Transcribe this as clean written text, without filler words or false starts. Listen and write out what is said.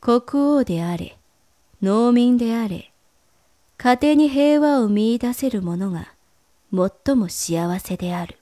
国王であれ、農民であれ、家庭に平和を見出せる者が最も幸せである。